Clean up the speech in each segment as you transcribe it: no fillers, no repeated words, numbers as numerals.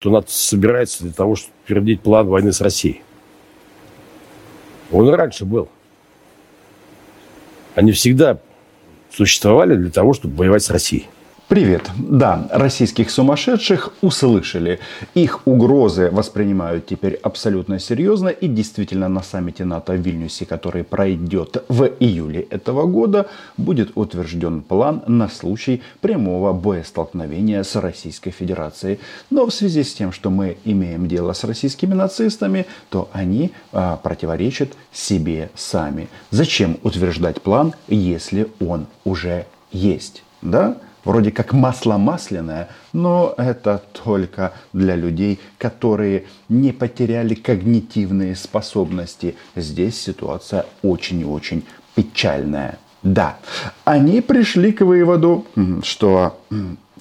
что НАТО собирается для того, чтобы утвердить план войны с Россией. Он и раньше был. Они всегда существовали для того, чтобы воевать с Россией. Привет. Да, российских сумасшедших услышали. Их угрозы воспринимают теперь абсолютно серьезно. И действительно, на саммите НАТО в Вильнюсе, который пройдет в июле этого года, будет утвержден план на случай прямого боестолкновения с Российской Федерацией. Но в связи с тем, что мы имеем дело с российскими нацистами, то они противоречат себе сами. Зачем утверждать план, если он уже есть? Да? Вроде как масло масляное, но это только для людей, которые не потеряли когнитивные способности. Здесь ситуация очень и очень печальная. Да, они пришли к выводу, что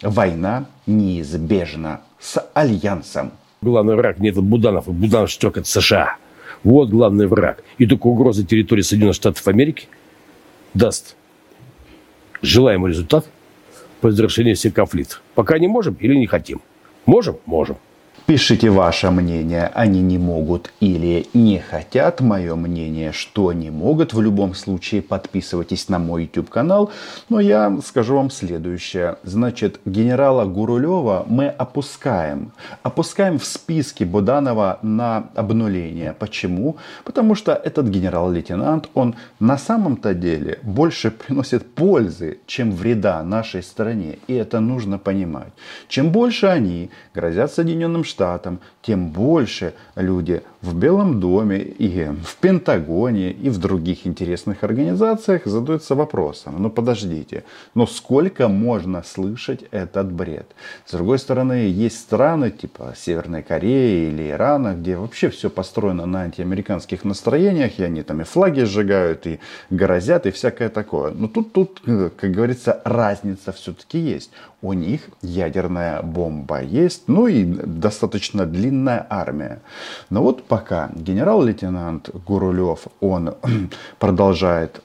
война неизбежна с альянсом. Главный враг не этот Буданов, а Буданов штёк от США. Вот главный враг. И только угроза территории Соединенных Штатов Америки даст желаемый результат по разрешению всех конфликтов. Пока не можем или не хотим. Можем? Можем. Пишите ваше мнение. Они не могут или не хотят. Мое мнение, что не могут. В любом случае, подписывайтесь на мой YouTube-канал. Но я скажу вам следующее. Значит, генерала Гурулева мы опускаем. Опускаем в списке Буданова на обнуление. Почему? Потому что этот генерал-лейтенант, он на самом-то деле больше приносит пользы, чем вреда нашей стране. И это нужно понимать. Чем больше они грозят Соединенным Штатам, тем больше люди в Белом доме и в Пентагоне и в других интересных организациях задаются вопросом. Ну подождите, но сколько можно слышать этот бред? С другой стороны, есть страны типа Северной Кореи или Ирана, где вообще все построено на антиамериканских настроениях, и они там и флаги сжигают, и грозят, и всякое такое. Но тут, как говорится, разница все-таки есть. У них ядерная бомба есть, ну и достаточно длинная армия. Но вот пока генерал-лейтенант Гурулев, он продолжает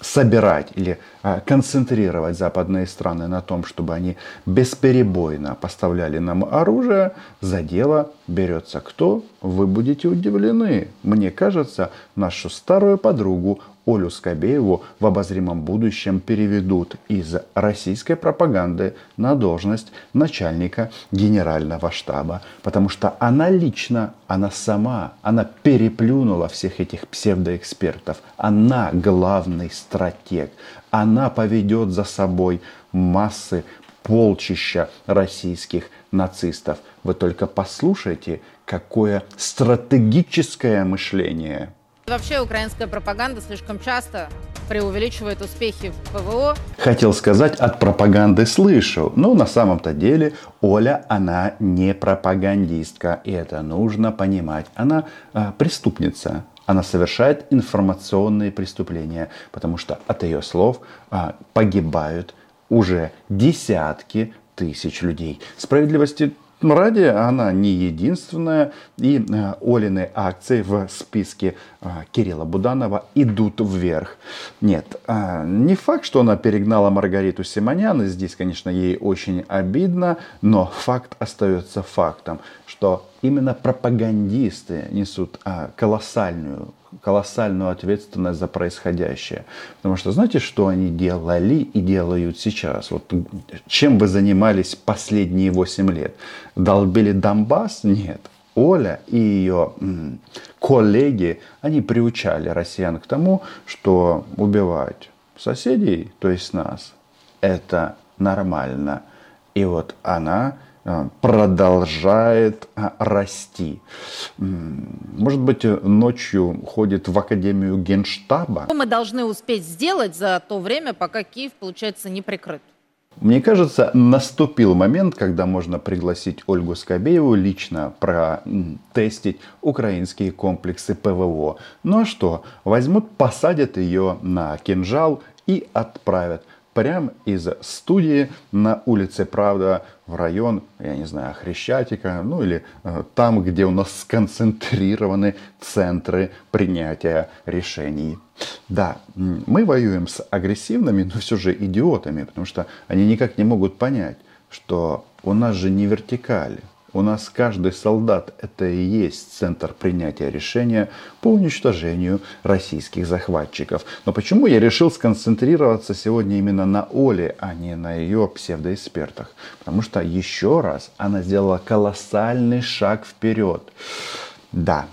собирать или концентрировать западные страны на том, чтобы они бесперебойно поставляли нам оружие, за дело берется кто? Вы будете удивлены. Мне кажется, нашу старую подругу Олю Скабееву в обозримом будущем переведут из российской пропаганды на должность начальника генерального штаба. Потому что она лично, она сама, она переплюнула всех этих псевдоэкспертов. Она главный стратег. Она поведет за собой массы, полчища российских нацистов. Вы только послушайте, какое стратегическое мышление. Вообще, украинская пропаганда слишком часто преувеличивает успехи в ПВО. Хотел сказать, от пропаганды слышу. Но на самом-то деле Оля, она не пропагандистка. И это нужно понимать. Она преступница. Она совершает информационные преступления. Потому что от ее слов погибают уже десятки тысяч людей. Справедливости ради, она не единственная, и Олины акции в списке Кирилла Буданова идут вверх. Нет, не факт, что она перегнала Маргариту Симонян, и здесь, конечно, ей очень обидно, но факт остается фактом, что именно пропагандисты несут колоссальную ответственность за происходящее. Потому что знаете, что они делали и делают сейчас? Вот чем вы занимались последние 8 лет? Долбили Донбасс? Нет. Оля и ее коллеги, они приучали россиян к тому, что убивать соседей, то есть нас, это нормально. И вот она продолжает расти. Может быть, ночью ходит в Академию Генштаба. Что мы должны успеть сделать за то время, пока Киев, получается, не прикрыт? Мне кажется, наступил момент, когда можно пригласить Ольгу Скабееву лично протестить украинские комплексы ПВО. Ну а что, возьмут, посадят ее на кинжал и отправят прямо из студии на улице Правда в район, я не знаю, Хрещатика, ну или там, где у нас сконцентрированы центры принятия решений. Да, мы воюем с агрессивными, но все же идиотами, потому что они никак не могут понять, что у нас же не вертикаль. У нас каждый солдат – это и есть центр принятия решения по уничтожению российских захватчиков. Но почему я решил сконцентрироваться сегодня именно на Оле, а не на ее псевдоэкспертах? Потому что, еще раз, она сделала колоссальный шаг вперед. Да,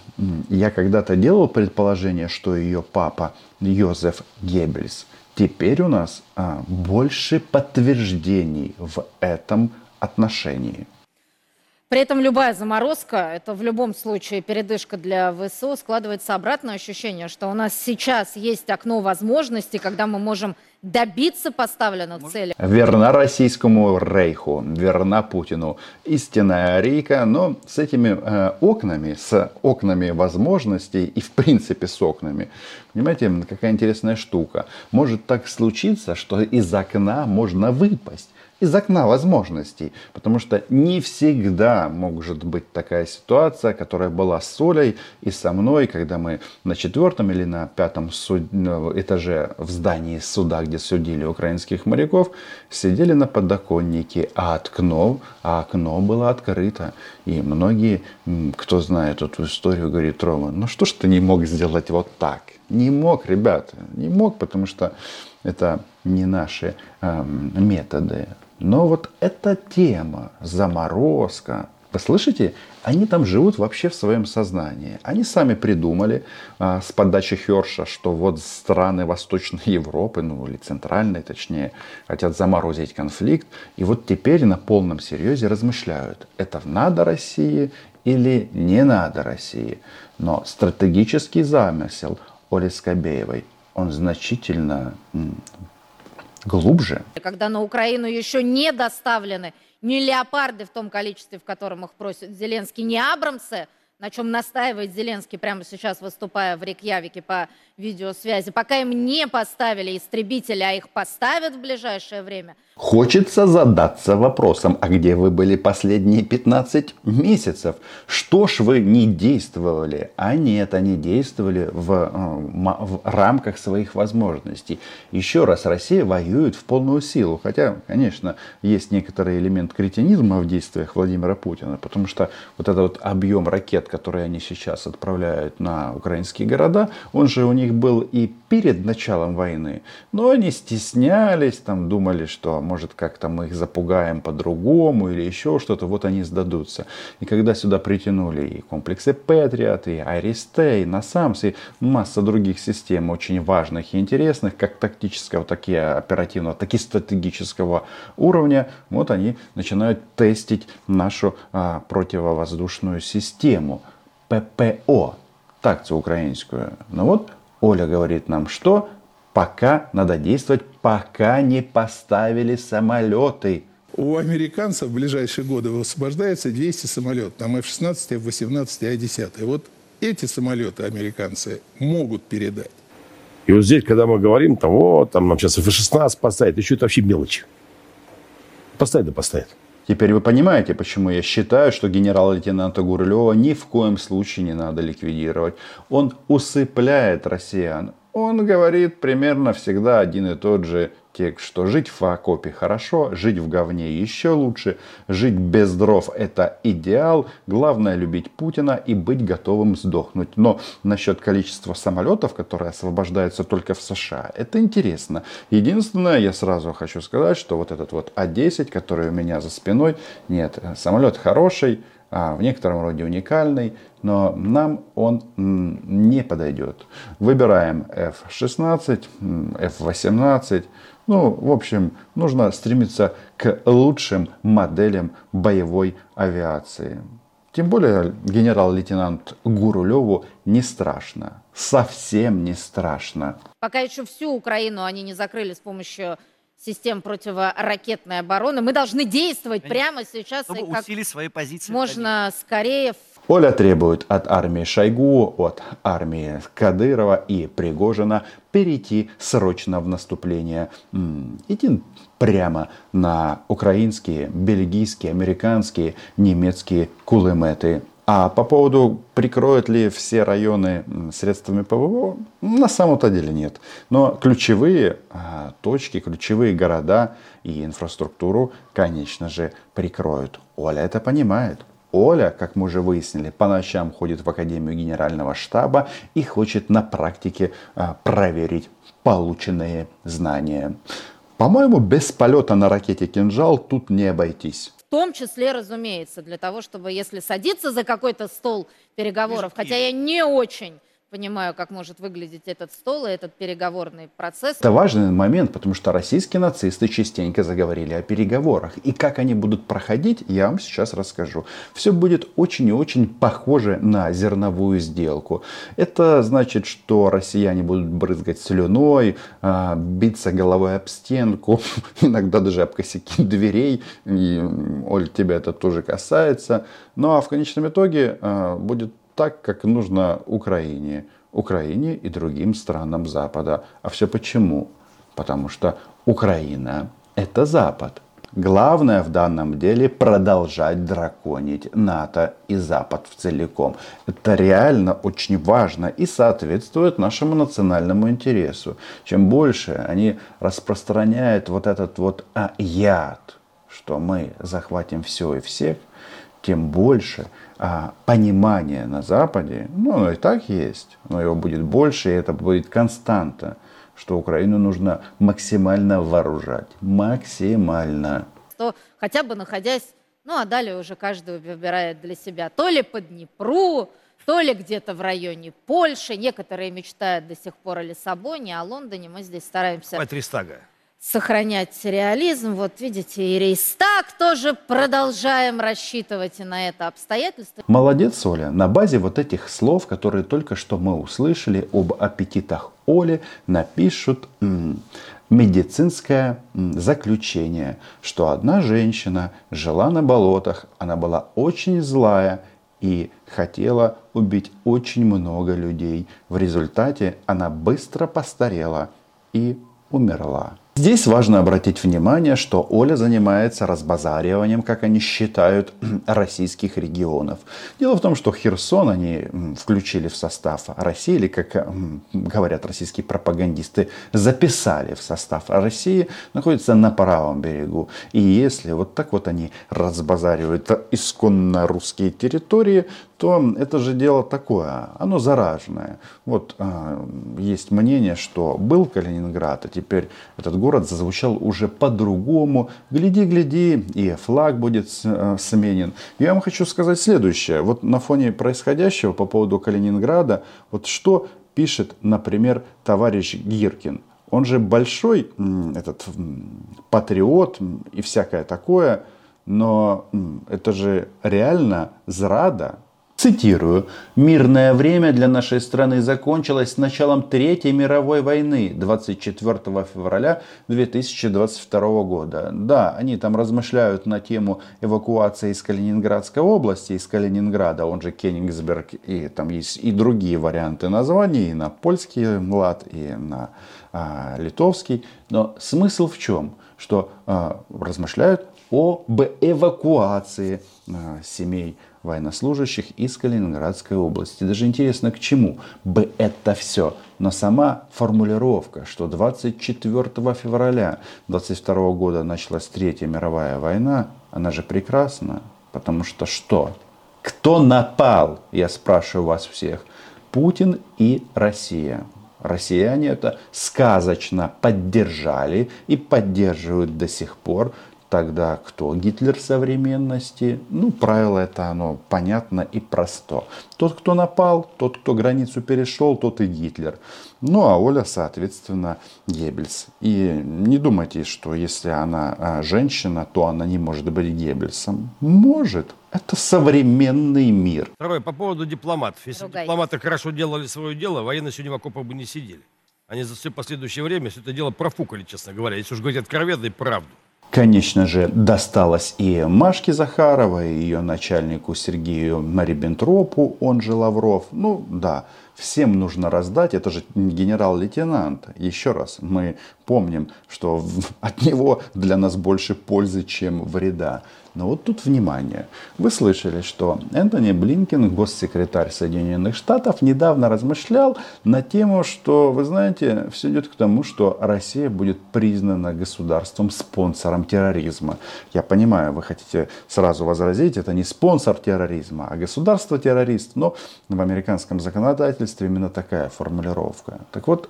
я когда-то делал предположение, что ее папа Йозеф Геббельс. Теперь у нас больше подтверждений в этом отношении. При этом любая заморозка, это в любом случае передышка для ВСУ, складывается обратное ощущение, что у нас сейчас есть окно возможностей, когда мы можем добиться поставленных целей. Верна российскому рейху, верна Путину. Истинная арийка, но с этими окнами, с окнами возможностей и в принципе с окнами. Понимаете, какая интересная штука. Может так случиться, что из окна можно выпасть. Из окна возможностей, потому что не всегда может быть такая ситуация, которая была с Олей и со мной, когда мы на 4-м или на 5-м этаже в здании суда, где судили украинских моряков, сидели на подоконнике, а окно было открыто. И многие, кто знает эту историю, говорит: Рома, ну что ж ты не мог сделать вот так? Не мог, ребята, не мог, потому что это не наши методы. Но вот эта тема, заморозка, вы слышите, они там живут вообще в своем сознании. Они сами придумали с подачи Херша, что вот страны Восточной Европы, ну или Центральной точнее, хотят заморозить конфликт. И вот теперь на полном серьезе размышляют, это надо России или не надо России. Но стратегический замысел Оли Скабеевой, он значительно глубже. Когда на Украину еще не доставлены ни леопарды в том количестве, в котором их просит Зеленский, ни абрамсы, на чем настаивает Зеленский прямо сейчас, выступая в Рейкьявике по видеосвязи, пока им не поставили истребители, а их поставят в ближайшее время. Хочется задаться вопросом, а где вы были последние 15 месяцев? Что ж вы не действовали? А нет, они действовали в рамках своих возможностей. Еще раз, Россия воюет в полную силу. Хотя, конечно, есть некоторый элемент кретинизма в действиях Владимира Путина, потому что вот этот вот объем ракет, которые они сейчас отправляют на украинские города, он же у них был и перед началом войны. Но они стеснялись, там думали, что может как-то мы их запугаем по-другому или еще что-то, вот они сдадутся. И когда сюда притянули и комплексы Патриот, и Iris-T, и Насамс, и масса других систем очень важных и интересных, как тактического, так и оперативного, так и стратегического уровня, вот они начинают тестить нашу противовоздушную систему. Тему ППО, тактику украинскую. Но вот Оля говорит нам, что пока надо действовать, пока не поставили самолеты. У американцев в ближайшие годы высвобождается 200 самолетов. Там F-16, F-18, A-10. Вот эти самолеты американцы могут передать. И вот здесь, когда мы говорим, там нам сейчас F-16 поставят, еще это вообще мелочь. Поставят, да поставят. Теперь вы понимаете, почему я считаю, что генерал-лейтенанта Гурулева ни в коем случае не надо ликвидировать. Он усыпляет россиян. Он говорит примерно всегда один и тот же текст, что жить в окопе хорошо, жить в говне еще лучше, жить без дров это идеал, главное любить Путина и быть готовым сдохнуть. Но насчет количества самолетов, которые освобождаются только в США, это интересно. Единственное, я сразу хочу сказать, что вот этот вот А-10, который у меня за спиной, нет, самолет хороший, в некотором роде уникальный, но нам он не подойдет. Выбираем F-16, F-18. Ну, в общем, нужно стремиться к лучшим моделям боевой авиации. Тем более генерал-лейтенант Гурулеву не страшно. Совсем не страшно. Пока еще всю Украину они не закрыли с помощью систем противоракетной обороны. Мы должны действовать прямо сейчас. Чтобы усилить свои позиции. Можно скорее. Оля требует от армии Шойгу, от армии Кадырова и Пригожина перейти срочно в наступление. Идти прямо на украинские, бельгийские, американские, немецкие кулеметы. А по поводу, прикроют ли все районы средствами ПВО, на самом-то деле нет. Но ключевые точки, ключевые города и инфраструктуру, конечно же, прикроют. Оля это понимает. Оля, как мы уже выяснили, по ночам ходит в Академию Генерального штаба и хочет на практике проверить полученные знания. По-моему, без полета на ракете «Кинжал» тут не обойтись. В том числе, разумеется, для того, чтобы, если садиться за какой-то стол переговоров, хотя я не очень понимаю, как может выглядеть этот стол и этот переговорный процесс. Это важный момент, потому что российские нацисты частенько заговорили о переговорах. И как они будут проходить, я вам сейчас расскажу. Все будет очень и очень похоже на зерновую сделку. Это значит, что россияне будут брызгать слюной, биться головой об стенку, иногда даже об косяки дверей. И, Оль, тебя это тоже касается. Ну а в конечном итоге будет так, как нужно Украине и другим странам Запада. А все почему? Потому что Украина – это Запад. Главное в данном деле продолжать драконить НАТО и Запад в целиком. Это реально очень важно и соответствует нашему национальному интересу. Чем больше они распространяют вот этот вот яд, что мы захватим все и всех, тем больше понимания на Западе, оно и так есть, но его будет больше, и это будет константа, что Украину нужно максимально вооружать. Максимально. Что хотя бы находясь, а далее уже каждый выбирает для себя, то ли по Днепру, то ли где-то в районе Польши. Некоторые мечтают до сих пор о Лиссабоне, о Лондоне. Мы здесь стараемся... От Рейхстага. Сохранять реализм. Вот видите, и Рейхстаг тоже продолжаем рассчитывать и на это обстоятельство. Молодец, Оля. На базе вот этих слов, которые только что мы услышали об аппетитах Оли, напишут медицинское заключение, что одна женщина жила на болотах, она была очень злая и хотела убить очень много людей. В результате она быстро постарела и умерла. Здесь важно обратить внимание, что Оля занимается разбазариванием, как они считают, российских регионов. Дело в том, что Херсон они включили в состав России, или, как говорят российские пропагандисты, записали в состав России, находится на правом берегу. И если вот так вот они разбазаривают исконно русские территории, то это же дело такое, оно зараженное. Вот есть мнение, что был Калининград, а теперь этот город зазвучал уже по-другому. Гляди, и флаг будет сменен. Я вам хочу сказать следующее. Вот на фоне происходящего по поводу Калининграда, вот что пишет, например, товарищ Гиркин. Он же большой этот патриот и всякое такое, но это же реально зрада. Цитирую. «Мирное время для нашей страны закончилось с началом Третьей мировой войны 24 февраля 2022 года». Да, они там размышляют на тему эвакуации из Калининградской области, из Калининграда, он же Кёнигсберг, и там есть и другие варианты названий, и на польский лад, и на литовский. Но смысл в чем? Что размышляют об эвакуации семей военнослужащих из Калининградской области. Даже интересно, к чему бы это все. Но сама формулировка, что 24 февраля 22 года началась Третья мировая война, она же прекрасна. Потому что что? Кто напал? Я спрашиваю вас всех. Путин и Россия. Россияне это сказочно поддержали и поддерживают до сих пор. Тогда кто? Гитлер современности? Правило это оно понятно и просто. Тот, кто напал, тот, кто границу перешел, тот и Гитлер. А Оля, соответственно, Геббельс. И не думайте, что если она женщина, то она не может быть Геббельсом. Может. Это современный мир. Второе, по поводу дипломатов. Если дипломаты хорошо делали свое дело, военные сегодня в окопах бы не сидели. Они за все последующее время все это дело профукали, честно говоря. Если уж говорить откровенно и правду. Конечно же, досталось и Машке Захаровой, и ее начальнику Сергею Риббентропу, он же Лавров. Да, всем нужно раздать, это же генерал-лейтенант. Еще раз, мы помним, что от него для нас больше пользы, чем вреда. Но вот тут внимание. Вы слышали, что Энтони Блинкен, госсекретарь Соединенных Штатов, недавно размышлял на тему, что, вы знаете, все идет к тому, что Россия будет признана государством-спонсором терроризма. Я понимаю, вы хотите сразу возразить, это не спонсор терроризма, а государство-террорист. Но в американском законодательстве именно такая формулировка. Так вот,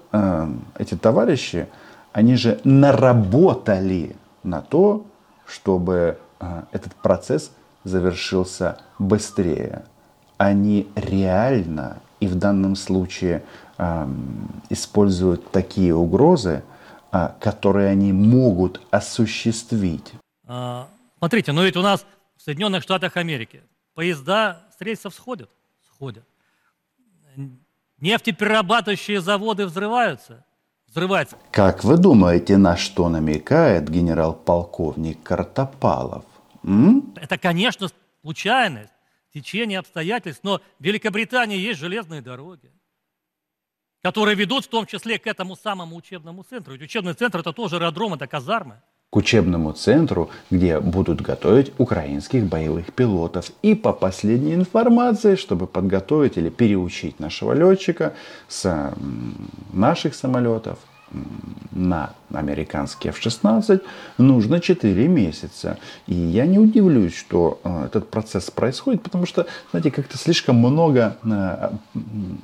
эти товарищи, они же наработали на то, чтобы этот процесс завершился быстрее. Они реально и в данном случае используют такие угрозы, которые они могут осуществить. Смотрите, но ведь у нас в Соединенных Штатах Америки поезда с рельсов сходят. Нефтеперерабатывающие заводы взрываются. Как вы думаете, на что намекает генерал-полковник Картаполов? Это, конечно, случайность, течение обстоятельств, но в Великобритании есть железные дороги, которые ведут в том числе к этому самому учебному центру. Ведь учебный центр – это тоже аэродром, это казармы. К учебному центру, где будут готовить украинских боевых пилотов. И по последней информации, чтобы подготовить или переучить нашего летчика с наших самолетов на американский F-16, нужно 4 месяца. И я не удивлюсь, что этот процесс происходит, потому что, знаете, как-то слишком много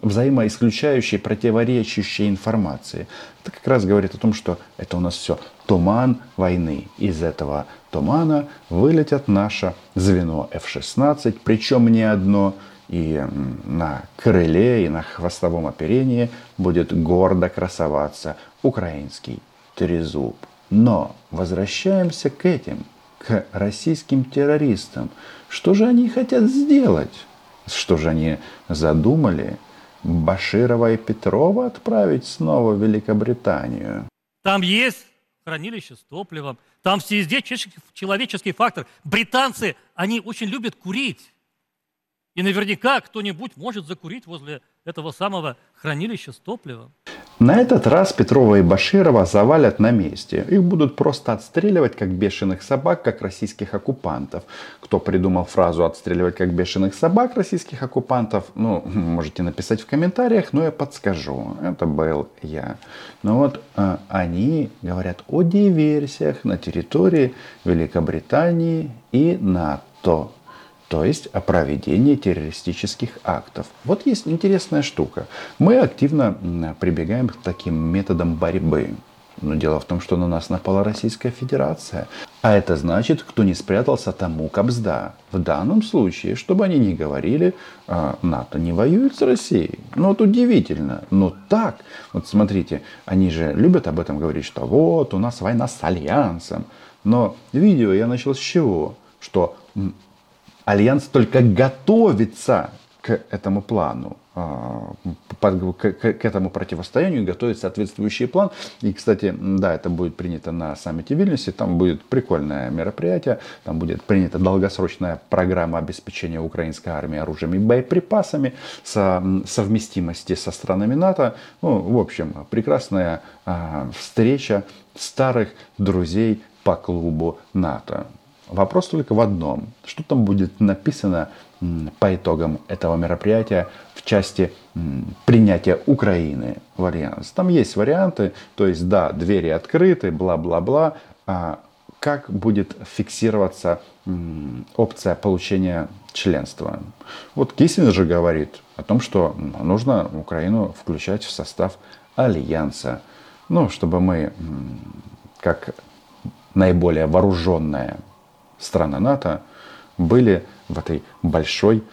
взаимоисключающей, противоречащей информации. Это как раз говорит о том, что это у нас все туман войны. Из этого тумана вылетят наше звено F-16, причем не одно. И на крыле, и на хвостовом оперении будет гордо красоваться украинский трезуб. Но возвращаемся к этим, к российским террористам. Что же они хотят сделать? Что же они задумали? Баширова и Петрова отправить снова в Великобританию? Там есть хранилище с топливом. Там везде человеческий фактор. Британцы, они очень любят курить. И наверняка кто-нибудь может закурить возле этого самого хранилища с топливом. На этот раз Петрова и Баширова завалят на месте. Их будут просто отстреливать, как бешеных собак, как российских оккупантов. Кто придумал фразу «отстреливать, как бешеных собак» российских оккупантов, можете написать в комментариях, но я подскажу. Это был я. Но вот они говорят о диверсиях на территории Великобритании и НАТО. То есть о проведении террористических актов. Вот есть интересная штука. Мы активно прибегаем к таким методам борьбы. Но дело в том, что на нас напала Российская Федерация. А это значит, кто не спрятался, тому кабзда. В данном случае, чтобы они не говорили, НАТО не воюет с Россией. Ну вот удивительно. Но так, вот смотрите, они же любят об этом говорить, что вот у нас война с Альянсом. Но видео я начал с чего? Что Альянс только готовится к этому плану, к этому противостоянию, готовит соответствующий план. И, кстати, да, это будет принято на саммите в Вильнюсе, там будет прикольное мероприятие, там будет принята долгосрочная программа обеспечения украинской армии оружием и боеприпасами, совместимости со странами НАТО. В общем, прекрасная встреча старых друзей по клубу НАТО. Вопрос только в одном. Что там будет написано по итогам этого мероприятия в части принятия Украины в Альянс? Там есть варианты, то есть да, двери открыты, бла-бла-бла. А как будет фиксироваться опция получения членства? Вот Кисин же говорит о том, что нужно Украину включать в состав Альянса. Чтобы мы, как наиболее вооруженная страны НАТО, были в этой большой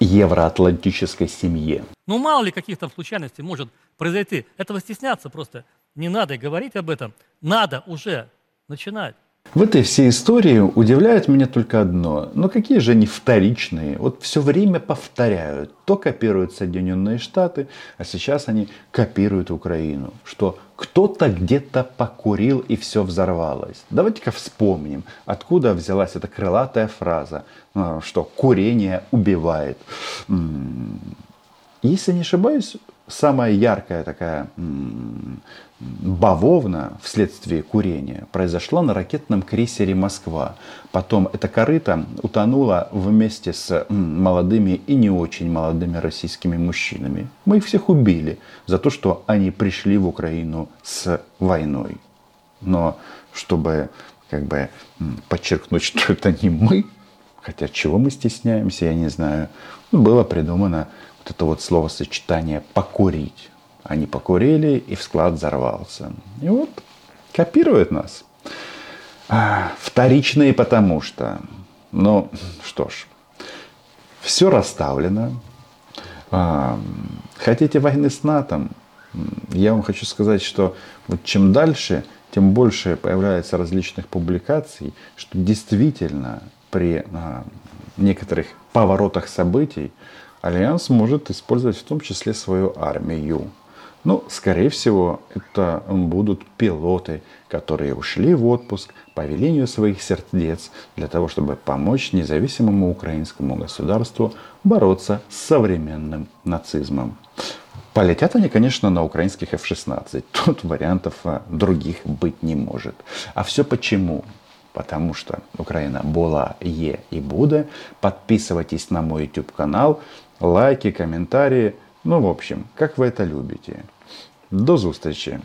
евроатлантической семье. Мало ли каких там случайностей может произойти. Этого стесняться просто не надо, говорить об этом. Надо уже начинать. В этой всей истории удивляет меня только одно. Какие же они вторичные? Вот все время повторяют. То копируют Соединенные Штаты, а сейчас они копируют Украину. Что кто-то где-то покурил и все взорвалось. Давайте-ка вспомним, откуда взялась эта крылатая фраза, что курение убивает. Если не ошибаюсь, самая яркая такая бавовна вследствие курения произошла на ракетном крейсере «Москва». Потом эта корыта утонула вместе с молодыми и не очень молодыми российскими мужчинами. Мы их всех убили за то, что они пришли в Украину с войной. Но чтобы как бы подчеркнуть, что это не мы, хотя чего мы стесняемся, я не знаю, было придумано вот это вот словосочетание «покурить». Они покурили, и склад взорвался. И вот копируют нас. Вторичные потому что. Ну, что ж. Все расставлено. Хотите войны с НАТО? Я вам хочу сказать, что вот чем дальше, тем больше появляется различных публикаций, что действительно при некоторых поворотах событий Альянс может использовать в том числе свою армию. Но, скорее всего, это будут пилоты, которые ушли в отпуск по велению своих сердец для того, чтобы помочь независимому украинскому государству бороться с современным нацизмом. Полетят они, конечно, на украинских F-16. Тут вариантов других быть не может. А все почему? Потому что Украина была, є и буде. Подписывайтесь на мой YouTube-канал. Лайки, комментарии. Ну, в общем, как вы это любите. До зустрічі.